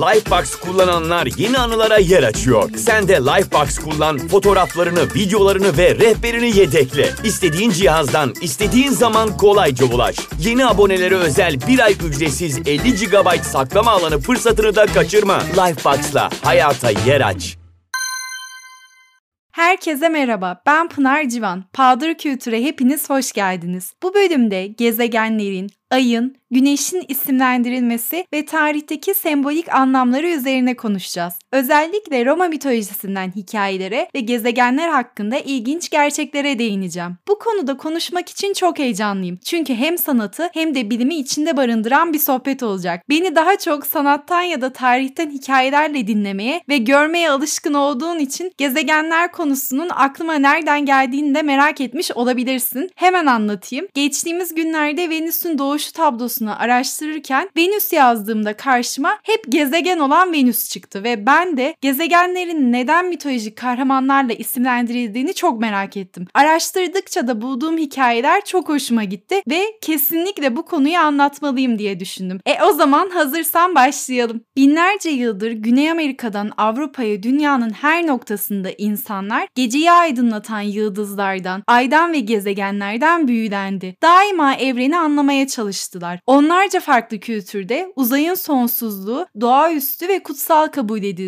Lifebox kullananlar yeni anılara yer açıyor. Sen de Lifebox kullan, fotoğraflarını, videolarını ve rehberini yedekle. İstediğin cihazdan, istediğin zaman kolayca ulaş. Yeni abonelere özel 1 ay ücretsiz 50 GB saklama alanı fırsatını da kaçırma. Lifebox'la hayata yer aç. Herkese merhaba, ben Pınar Civan. Paldır Kültür'e hepiniz hoş geldiniz. Bu bölümde gezegenlerin, ayın, güneşin isimlendirilmesi ve tarihteki sembolik anlamları üzerine konuşacağız. Özellikle Roma mitolojisinden hikayelere ve gezegenler hakkında ilginç gerçeklere değineceğim. Bu konuda konuşmak için çok heyecanlıyım. Çünkü hem sanatı hem de bilimi içinde barındıran bir sohbet olacak. Beni daha çok sanattan ya da tarihten hikayelerle dinlemeye ve görmeye alışkın olduğun için gezegenler konusunun aklıma nereden geldiğini de merak etmiş olabilirsin. Hemen anlatayım. Geçtiğimiz günlerde Venüs'ün doğuşu tablosunu araştırırken Venüs yazdığımda karşıma hep gezegen olan Venüs çıktı ve ben de gezegenlerin neden mitolojik kahramanlarla isimlendirildiğini çok merak ettim. Araştırdıkça da bulduğum hikayeler çok hoşuma gitti ve kesinlikle bu konuyu anlatmalıyım diye düşündüm. O zaman hazırsan başlayalım. Binlerce yıldır Güney Amerika'dan Avrupa'ya dünyanın her noktasında insanlar geceyi aydınlatan yıldızlardan, aydan ve gezegenlerden büyülendi. Daima evreni anlamaya çalıştılar. Onlarca farklı kültürde uzayın sonsuzluğu doğaüstü ve kutsal kabul edildi.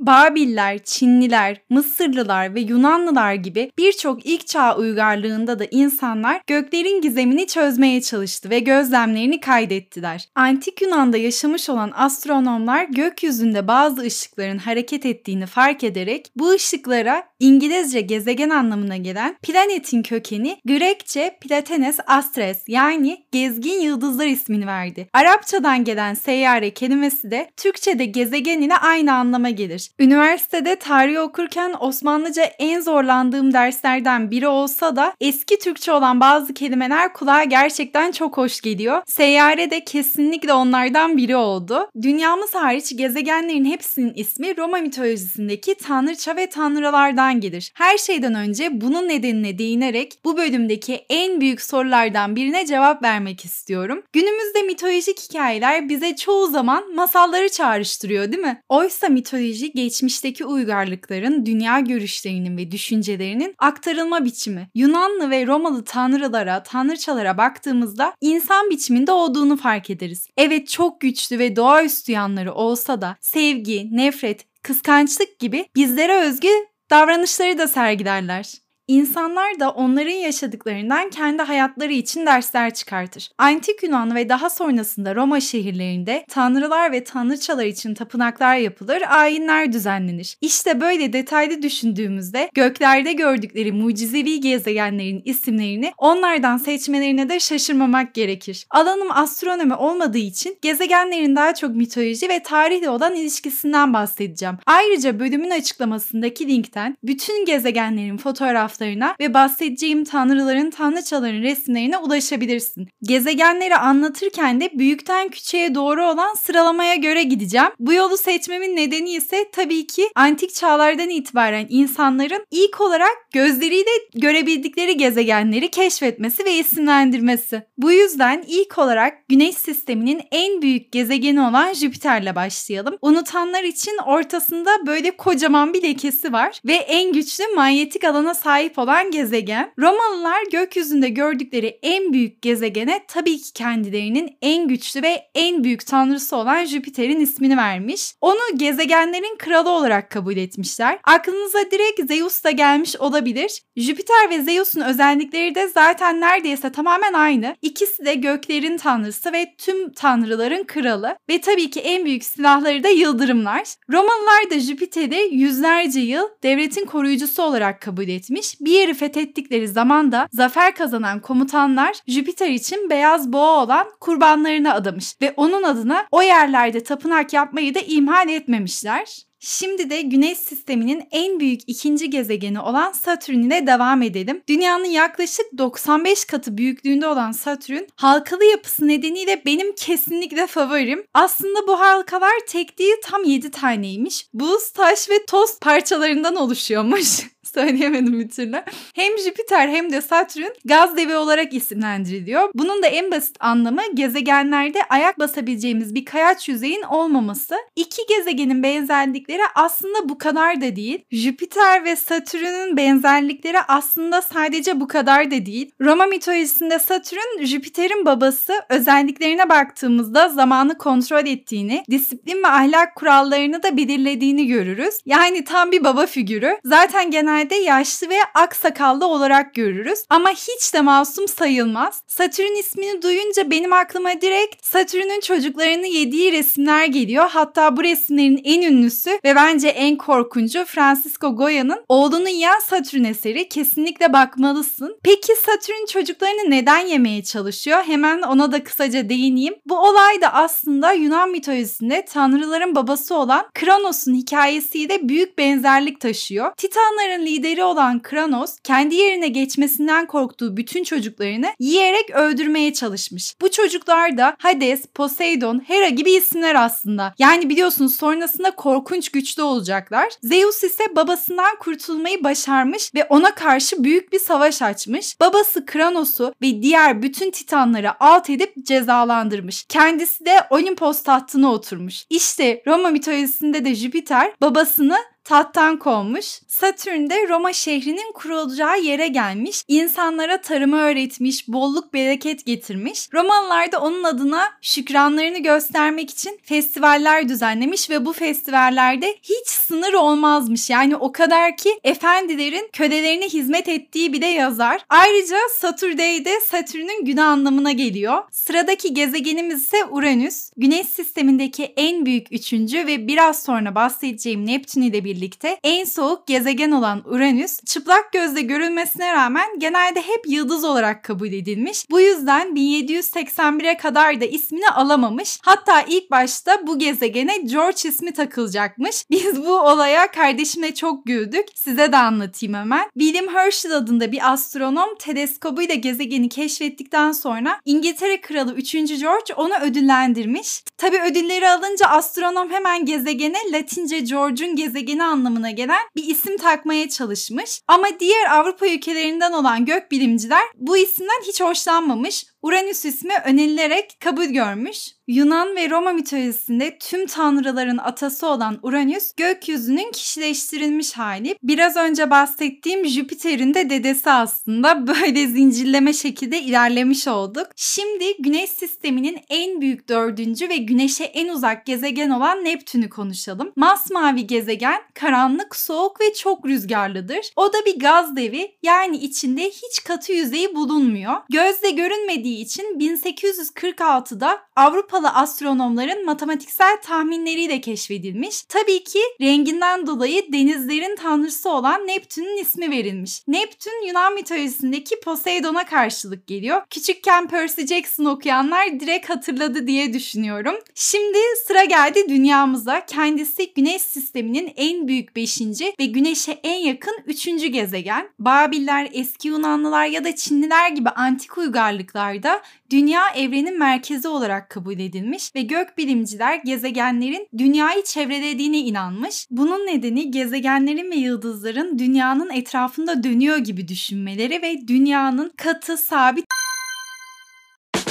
Babiller, Çinliler, Mısırlılar ve Yunanlılar gibi birçok ilk çağ uygarlığında da insanlar göklerin gizemini çözmeye çalıştı ve gözlemlerini kaydettiler. Antik Yunan'da yaşamış olan astronomlar gökyüzünde bazı ışıkların hareket ettiğini fark ederek bu ışıklara İngilizce gezegen anlamına gelen planetin kökeni Grekçe Platanes Astres yani gezgin yıldızlar ismini verdi. Arapçadan gelen seyyare kelimesi de Türkçe'de gezegen ile aynı anlama gelir. Üniversitede tarih okurken Osmanlıca en zorlandığım derslerden biri olsa da eski Türkçe olan bazı kelimeler kulağa gerçekten çok hoş geliyor. Seyyare de kesinlikle onlardan biri oldu. Dünyamız hariç gezegenlerin hepsinin ismi Roma mitolojisindeki tanrıça ve tanrılardan gelir. Her şeyden önce bunun nedenine değinerek bu bölümdeki en büyük sorulardan birine cevap vermek istiyorum. Günümüzde mitolojik hikayeler bize çoğu zaman masalları çağrıştırıyor, değil mi? Oysa mitoloji geçmişteki uygarlıkların, dünya görüşlerinin ve düşüncelerinin aktarılma biçimi. Yunanlı ve Romalı tanrılara, tanrıçalara baktığımızda insan biçiminde olduğunu fark ederiz. Evet, çok güçlü ve doğaüstü yanları olsa da sevgi, nefret, kıskançlık gibi bizlere özgü davranışları da sergilerler. İnsanlar da onların yaşadıklarından kendi hayatları için dersler çıkartır. Antik Yunan ve daha sonrasında Roma şehirlerinde tanrılar ve tanrıçalar için tapınaklar yapılır, ayinler düzenlenir. İşte böyle detaylı düşündüğümüzde göklerde gördükleri mucizevi gezegenlerin isimlerini onlardan seçmelerine de şaşırmamak gerekir. Alanım astronomi olmadığı için gezegenlerin daha çok mitoloji ve tarihle olan ilişkisinden bahsedeceğim. Ayrıca bölümün açıklamasındaki linkten bütün gezegenlerin fotoğraflarını ve bahsedeceğim tanrıların, tanrıçaların resimlerine ulaşabilirsin. Gezegenleri anlatırken de büyükten küçüğe doğru olan sıralamaya göre gideceğim. Bu yolu seçmemin nedeni ise tabii ki antik çağlardan itibaren insanların ilk olarak gözleriyle görebildikleri gezegenleri keşfetmesi ve isimlendirmesi. Bu yüzden ilk olarak Güneş sisteminin en büyük gezegeni olan Jüpiter'le başlayalım. Unutanlar için ortasında böyle kocaman bir lekesi var ve en güçlü manyetik alana sahip olan gezegen. Romalılar gökyüzünde gördükleri en büyük gezegene tabii ki kendilerinin en güçlü ve en büyük tanrısı olan Jüpiter'in ismini vermiş. Onu gezegenlerin kralı olarak kabul etmişler. Aklınıza direkt Zeus da gelmiş olabilir. Jüpiter ve Zeus'un özellikleri de zaten neredeyse tamamen aynı. İkisi de göklerin tanrısı ve tüm tanrıların kralı ve tabii ki en büyük silahları da yıldırımlar. Romalılar da Jüpiter'i yüzlerce yıl devletin koruyucusu olarak kabul etmiş. Bir yeri fethettikleri zaman da zafer kazanan komutanlar Jüpiter için beyaz boğa olan kurbanlarını adamış ve onun adına o yerlerde tapınak yapmayı da imhal etmemişler. Şimdi de Güneş sisteminin en büyük ikinci gezegeni olan Satürn ile devam edelim. Dünyanın yaklaşık 95 katı büyüklüğünde olan Satürn, halkalı yapısı nedeniyle benim kesinlikle favorim. Aslında bu halkalar tek değil, tam 7 taneymiş. Buz, taş ve toz parçalarından oluşuyormuş. Söyleyemedim bir türlü. Hem Jüpiter hem de Satürn gaz devi olarak isimlendiriliyor. Bunun da en basit anlamı gezegenlerde ayak basabileceğimiz bir kayaç yüzeyin olmaması. İki gezegenin benzerlikleri aslında bu kadar da değil. Jüpiter ve Satürn'ün benzerlikleri aslında sadece bu kadar da değil. Roma mitolojisinde Satürn, Jüpiter'in babası, özelliklerine baktığımızda zamanı kontrol ettiğini, disiplin ve ahlak kurallarını da belirlediğini görürüz. Yani tam bir baba figürü. Zaten genelde yaşlı ve aksakallı olarak görürüz. Ama hiç de masum sayılmaz. Satürn ismini duyunca benim aklıma direkt Satürn'ün çocuklarını yediği resimler geliyor. Hatta bu resimlerin en ünlüsü ve bence en korkuncu Francisco Goya'nın Oğlunu Yiyen Satürn eseri. Kesinlikle bakmalısın. Peki Satürn çocuklarını neden yemeye çalışıyor? Hemen ona da kısaca değineyim. Bu olay da aslında Yunan mitolojisinde tanrıların babası olan Kronos'un hikayesiyle büyük benzerlik taşıyor. Titanların lideri olan Kronos, kendi yerine geçmesinden korktuğu bütün çocuklarını yiyerek öldürmeye çalışmış. Bu çocuklar da Hades, Poseidon, Hera gibi isimler aslında. Yani biliyorsunuz sonrasında korkunç güçlü olacaklar. Zeus ise babasından kurtulmayı başarmış ve ona karşı büyük bir savaş açmış. Babası Kronos'u ve diğer bütün titanları alt edip cezalandırmış. Kendisi de Olimpos tahtına oturmuş. İşte Roma mitolojisinde de Jüpiter babasını tahttan kovmuş. Satürn de Roma şehrinin kurulacağı yere gelmiş. İnsanlara tarımı öğretmiş, bolluk bereket getirmiş. Romalılar da onun adına şükranlarını göstermek için festivaller düzenlemiş ve bu festivallerde hiç sınır olmazmış. Yani o kadar ki efendilerin kölelerine hizmet ettiği bile yazar. Ayrıca Saturday de Satürn'ün günü anlamına geliyor. Sıradaki gezegenimiz ise Uranüs. Güneş sistemindeki en büyük üçüncü ve biraz sonra bahsedeceğim Neptün ile birlikte en soğuk gezegen olan Uranüs, çıplak gözle görülmesine rağmen genelde hep yıldız olarak kabul edilmiş. Bu yüzden 1781'e kadar da ismini alamamış. Hatta ilk başta bu gezegene George ismi takılacakmış. Biz bu olaya kardeşimle çok güldük. Size de anlatayım hemen. William Herschel adında bir astronom teleskobuyla gezegeni keşfettikten sonra İngiltere Kralı 3. George onu ödüllendirmiş. Tabii ödülleri alınca astronom hemen gezegene Latince George'un gezegeni anlamına gelen bir isim takmaya çalışmış. Ama diğer Avrupa ülkelerinden olan gökbilimciler bu isimden hiç hoşlanmamış. Uranüs ismi önerilerek kabul görmüş. Yunan ve Roma mitolojisinde tüm tanrıların atası olan Uranüs, gökyüzünün kişileştirilmiş hali. Biraz önce bahsettiğim Jüpiter'in de dedesi aslında. Böyle zincirleme şekilde ilerlemiş olduk. Şimdi Güneş sisteminin en büyük dördüncü ve Güneş'e en uzak gezegen olan Neptün'ü konuşalım. Masmavi gezegen, karanlık, soğuk ve çok rüzgarlıdır. O da bir gaz devi, yani içinde hiç katı yüzeyi bulunmuyor. Gözle görünmediği için 1846'da Avrupalı astronomların matematiksel tahminleriyle keşfedilmiş. Tabii ki renginden dolayı denizlerin tanrısı olan Neptün'ün ismi verilmiş. Neptün Yunan mitolojisindeki Poseidon'a karşılık geliyor. Küçükken Percy Jackson okuyanlar direkt hatırladı diye düşünüyorum. Şimdi sıra geldi dünyamıza. Kendisi Güneş sisteminin en büyük 5. ve Güneş'e en yakın 3. gezegen. Babiller, eski Yunanlılar ya da Çinliler gibi antik uygarlıklarda dünya evrenin merkezi olarak kabul edilmiş ve gökbilimciler gezegenlerin dünyayı çevrelediğine inanmış. Bunun nedeni gezegenlerin ve yıldızların dünyanın etrafında dönüyor gibi düşünmeleri ve dünyanın katı, sabit...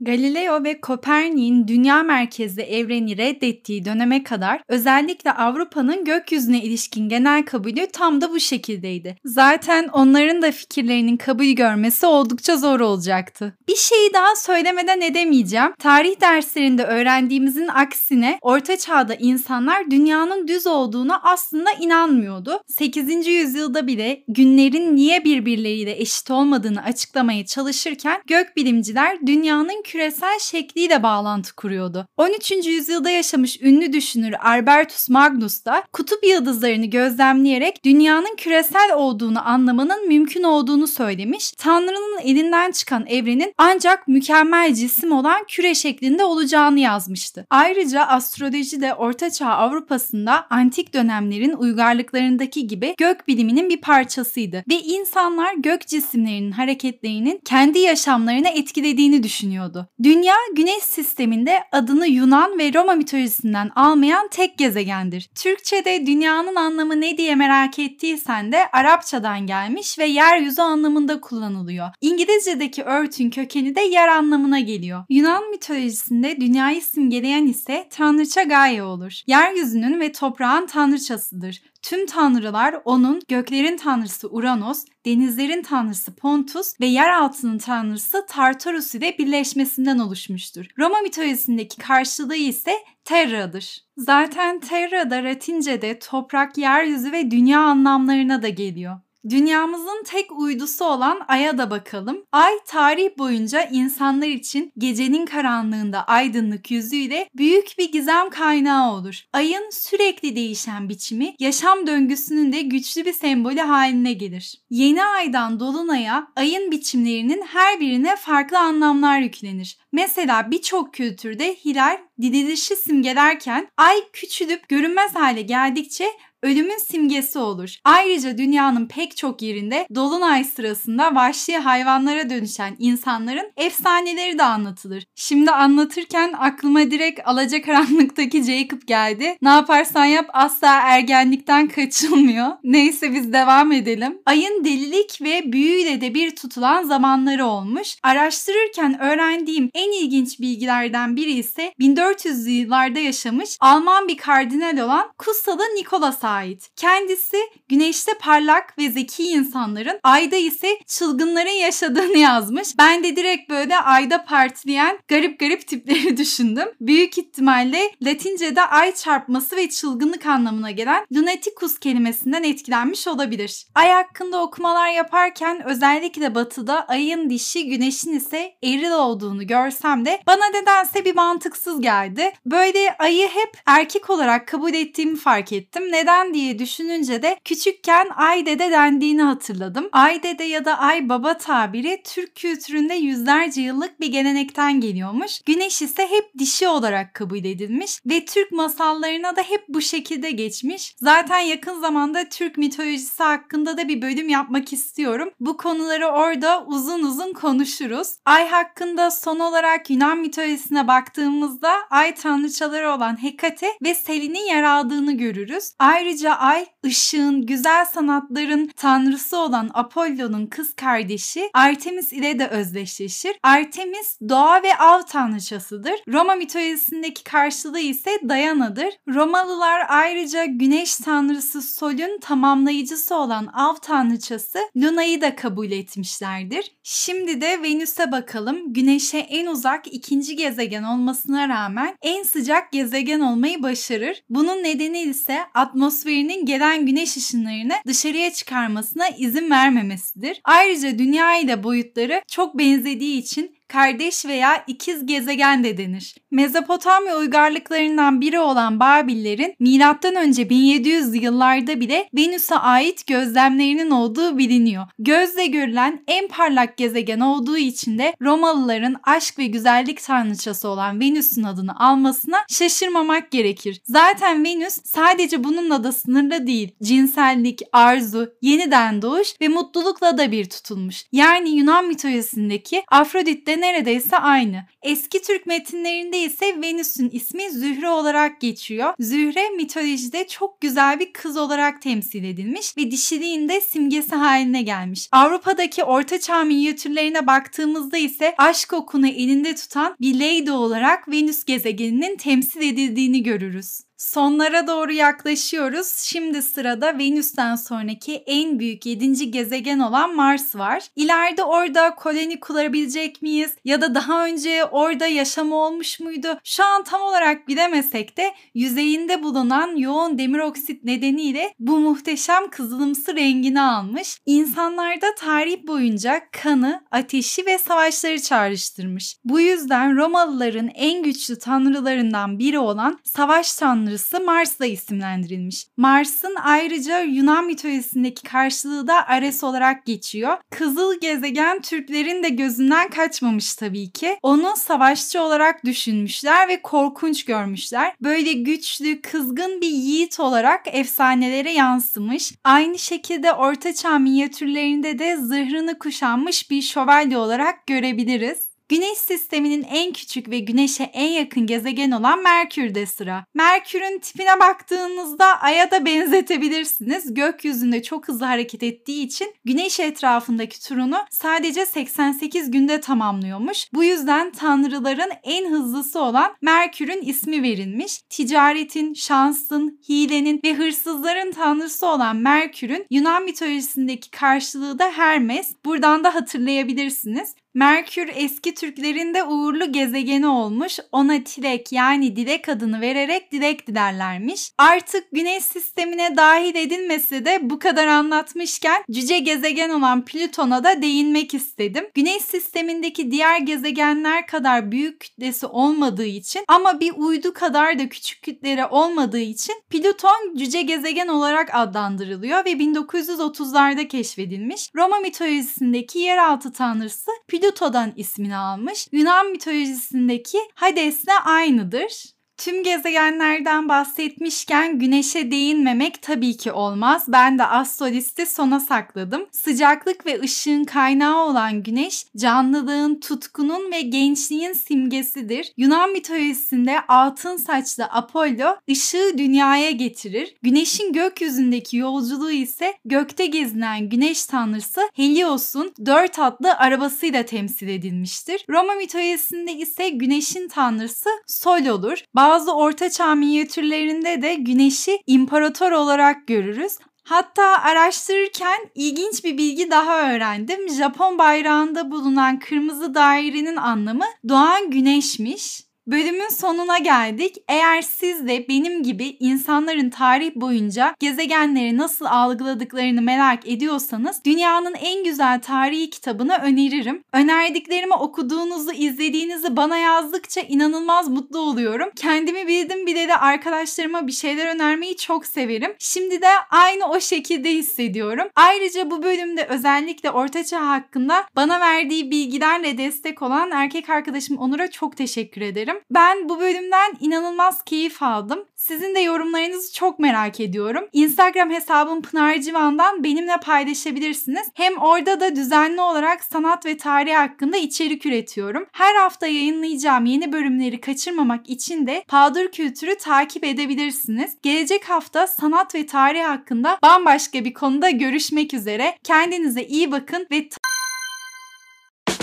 Galileo ve Kopernik'in dünya merkezli evreni reddettiği döneme kadar özellikle Avrupa'nın gökyüzüne ilişkin genel kabulü tam da bu şekildeydi. Zaten onların da fikirlerinin kabul görmesi oldukça zor olacaktı. Bir şeyi daha söylemeden edemeyeceğim. Tarih derslerinde öğrendiğimizin aksine Orta Çağ'da insanlar dünyanın düz olduğuna aslında inanmıyordu. 8. yüzyılda bile günlerin niye birbirleriyle eşit olmadığını açıklamaya çalışırken gökbilimciler dünyanın küresel şekliyle bağlantı kuruyordu. 13. yüzyılda yaşamış ünlü düşünür Albertus Magnus da kutup yıldızlarını gözlemleyerek dünyanın küresel olduğunu anlamanın mümkün olduğunu söylemiş, Tanrı'nın elinden çıkan evrenin ancak mükemmel cisim olan küre şeklinde olacağını yazmıştı. Ayrıca astroloji de Ortaçağ Avrupa'sında antik dönemlerin uygarlıklarındaki gibi gök biliminin bir parçasıydı ve insanlar gök cisimlerinin hareketlerinin kendi yaşamlarına etkilediğini düşünüyordu. Dünya, Güneş sisteminde adını Yunan ve Roma mitolojisinden almayan tek gezegendir. Türkçe'de dünyanın anlamı ne diye merak ettiysen de Arapçadan gelmiş ve yeryüzü anlamında kullanılıyor. İngilizce'deki earth'ün kökeni de yer anlamına geliyor. Yunan mitolojisinde dünyayı simgeleyen ise tanrıça Gaia olur. Yeryüzünün ve toprağın tanrıçasıdır. Tüm tanrılar onun, göklerin tanrısı Uranos, denizlerin tanrısı Pontus ve yeraltının tanrısı Tartarus ile birleşmesinden oluşmuştur. Roma mitolojisindeki karşılığı ise Terra'dır. Zaten Terra da Latince'de toprak, yeryüzü ve dünya anlamlarına da geliyor. Dünyamızın tek uydusu olan Ay'a da bakalım. Ay, tarih boyunca insanlar için gecenin karanlığında aydınlık yüzüyle büyük bir gizem kaynağı olur. Ay'ın sürekli değişen biçimi, yaşam döngüsünün de güçlü bir sembolü haline gelir. Yeni aydan dolunaya, Ay'ın biçimlerinin her birine farklı anlamlar yüklenir. Mesela birçok kültürde hilal, didilişi simgelerken Ay küçülüp görünmez hale geldikçe ölümün simgesi olur. Ayrıca dünyanın pek çok yerinde dolunay sırasında vahşi hayvanlara dönüşen insanların efsaneleri de anlatılır. Şimdi anlatırken aklıma direkt Alacakaranlık'taki Jacob geldi. Ne yaparsan yap asla ergenlikten kaçılmıyor. Neyse biz devam edelim. Ayın delilik ve büyüyle de bir tutulan zamanları olmuş. Araştırırken öğrendiğim en ilginç bilgilerden biri ise 1400'lü yıllarda yaşamış Alman bir kardinal olan Kutsalı Nikolas'a ait. Kendisi güneşte parlak ve zeki insanların, ayda ise çılgınların yaşadığını yazmış. Ben de direkt böyle ayda partileyen garip tipleri düşündüm. Büyük ihtimalle Latince'de ay çarpması ve çılgınlık anlamına gelen lunaticus kelimesinden etkilenmiş olabilir. Ay hakkında okumalar yaparken özellikle batıda ayın dişi, güneşin ise eril olduğunu görsem de bana nedense bir mantıksız geldi. Böyle ayı hep erkek olarak kabul ettiğimi fark ettim. Neden diye düşününce de küçükken ay dede dendiğini hatırladım. Ay dede ya da ay baba tabiri Türk kültüründe yüzlerce yıllık bir gelenekten geliyormuş. Güneş ise hep dişi olarak kabul edilmiş ve Türk masallarına da hep bu şekilde geçmiş. Zaten yakın zamanda Türk mitolojisi hakkında da bir bölüm yapmak istiyorum. Bu konuları orada uzun uzun konuşuruz. Ay hakkında son olarak Yunan mitolojisine baktığımızda ay tanrıçaları olan Hekate ve Selin'in yer aldığını görürüz. Ayrıca ay, ışığın, güzel sanatların tanrısı olan Apollo'nun kız kardeşi Artemis ile de özdeşleşir. Artemis doğa ve av tanrıçasıdır. Roma mitolojisindeki karşılığı ise Diana'dır. Romalılar ayrıca güneş tanrısı Sol'ün tamamlayıcısı olan av tanrıçası Luna'yı da kabul etmişlerdir. Şimdi de Venüs'e bakalım. Güneş'e en uzak ikinci gezegen olmasına rağmen en sıcak gezegen olmayı başarır. Bunun nedeni ise atmosferinin gelen güneş ışınlarını dışarıya çıkarmasına izin vermemesidir. Ayrıca dünya ile boyutları çok benzediği için kardeş veya ikiz gezegen de denir. Mezopotamya uygarlıklarından biri olan Babillerin M.Ö. 1700 yıllarda bile Venüs'e ait gözlemlerinin olduğu biliniyor. Gözle görülen en parlak gezegen olduğu için de Romalıların aşk ve güzellik tanrıçası olan Venüs'ün adını almasına şaşırmamak gerekir. Zaten Venüs sadece bununla da sınırlı değil. Cinsellik, arzu, yeniden doğuş ve mutlulukla da bir tutulmuş. Yani Yunan mitolojisindeki Afrodit'ten neredeyse aynı. Eski Türk metinlerinde ise Venüs'ün ismi Zühre olarak geçiyor. Zühre mitolojide çok güzel bir kız olarak temsil edilmiş ve dişiliğin de simgesi haline gelmiş. Avrupa'daki ortaçağ minyatürlerine baktığımızda ise aşk okunu elinde tutan bir lady olarak Venüs gezegeninin temsil edildiğini görürüz. Sonlara doğru yaklaşıyoruz. Şimdi sırada Venüs'ten sonraki en büyük 7. gezegen olan Mars var. İleride orada koloni kurabilecek miyiz? Ya da daha önce orada yaşam olmuş muydu? Şu an tam olarak bilemesek de yüzeyinde bulunan yoğun demir oksit nedeniyle bu muhteşem kızılımsı rengini almış. İnsanlarda tarih boyunca kanı, ateşi ve savaşları çağrıştırmış. Bu yüzden Romalıların en güçlü tanrılarından biri olan savaş tanrısı Mars'la isimlendirilmiş. Mars'ın ayrıca Yunan mitolojisindeki karşılığı da Ares olarak geçiyor. Kızıl gezegen Türklerin de gözünden kaçmamış tabii ki. Onu savaşçı olarak düşünmüşler ve korkunç görmüşler. Böyle güçlü, kızgın bir yiğit olarak efsanelere yansımış. Aynı şekilde Ortaçağ minyatürlerinde de zırhını kuşanmış bir şövalye olarak görebiliriz. Güneş sisteminin en küçük ve Güneş'e en yakın gezegen olan Merkür'de sıra. Merkür'ün tipine baktığınızda Ay'a da benzetebilirsiniz. Gökyüzünde çok hızlı hareket ettiği için Güneş etrafındaki turunu sadece 88 günde tamamlıyormuş. Bu yüzden tanrıların en hızlısı olan Merkür'ün ismi verilmiş. Ticaretin, şansın, hilenin ve hırsızların tanrısı olan Merkür'ün Yunan mitolojisindeki karşılığı da Hermes. Buradan da hatırlayabilirsiniz. Merkür eski Türklerin de uğurlu gezegeni olmuş, ona Tilek yani dilek adını vererek dilek dilerlermiş. Artık Güneş sistemine dahil edilmesi de bu kadar anlatmışken cüce gezegen olan Plüton'a da değinmek istedim. Güneş sistemindeki diğer gezegenler kadar büyük kütlesi olmadığı için ama bir uydu kadar da küçük kütlere olmadığı için Plüton cüce gezegen olarak adlandırılıyor ve 1930'larda keşfedilmiş. Roma mitolojisindeki yeraltı tanrısı Plüto'dan ismini almış. Yunan mitolojisindeki Hades'le aynıdır. Tüm gezegenlerden bahsetmişken Güneş'e değinmemek tabii ki olmaz. Ben de astrolisti sona sakladım. Sıcaklık ve ışığın kaynağı olan Güneş, canlılığın, tutkunun ve gençliğin simgesidir. Yunan mitolojisinde altın saçlı Apollo ışığı dünyaya getirir. Güneş'in gökyüzündeki yolculuğu ise gökte gezinen Güneş tanrısı Helios'un 4 atlı arabasıyla temsil edilmiştir. Roma mitolojisinde ise Güneş'in tanrısı Sol olur. Bazı Ortaçağ minyatürlerinde de Güneş'i imparator olarak görürüz. Hatta araştırırken ilginç bir bilgi daha öğrendim. Japon bayrağında bulunan kırmızı dairenin anlamı doğan güneşmiş. Bölümün sonuna geldik. Eğer siz de benim gibi insanların tarih boyunca gezegenleri nasıl algıladıklarını merak ediyorsanız dünyanın en güzel tarihi kitabını öneririm. Önerdiklerimi okuduğunuzu, izlediğinizi bana yazdıkça inanılmaz mutlu oluyorum. Kendimi bildim bileli arkadaşlarıma bir şeyler önermeyi çok severim. Şimdi de aynı o şekilde hissediyorum. Ayrıca bu bölümde özellikle Ortaçağ hakkında bana verdiği bilgilerle destek olan erkek arkadaşım Onur'a çok teşekkür ederim. Ben bu bölümden inanılmaz keyif aldım. Sizin de yorumlarınızı çok merak ediyorum. Instagram hesabım Pınar Civan'dan benimle paylaşabilirsiniz. Hem orada da düzenli olarak sanat ve tarih hakkında içerik üretiyorum. Her hafta yayınlayacağım yeni bölümleri kaçırmamak için de Paldır Kültür'ü takip edebilirsiniz. Gelecek hafta sanat ve tarih hakkında bambaşka bir konuda görüşmek üzere. Kendinize iyi bakın ve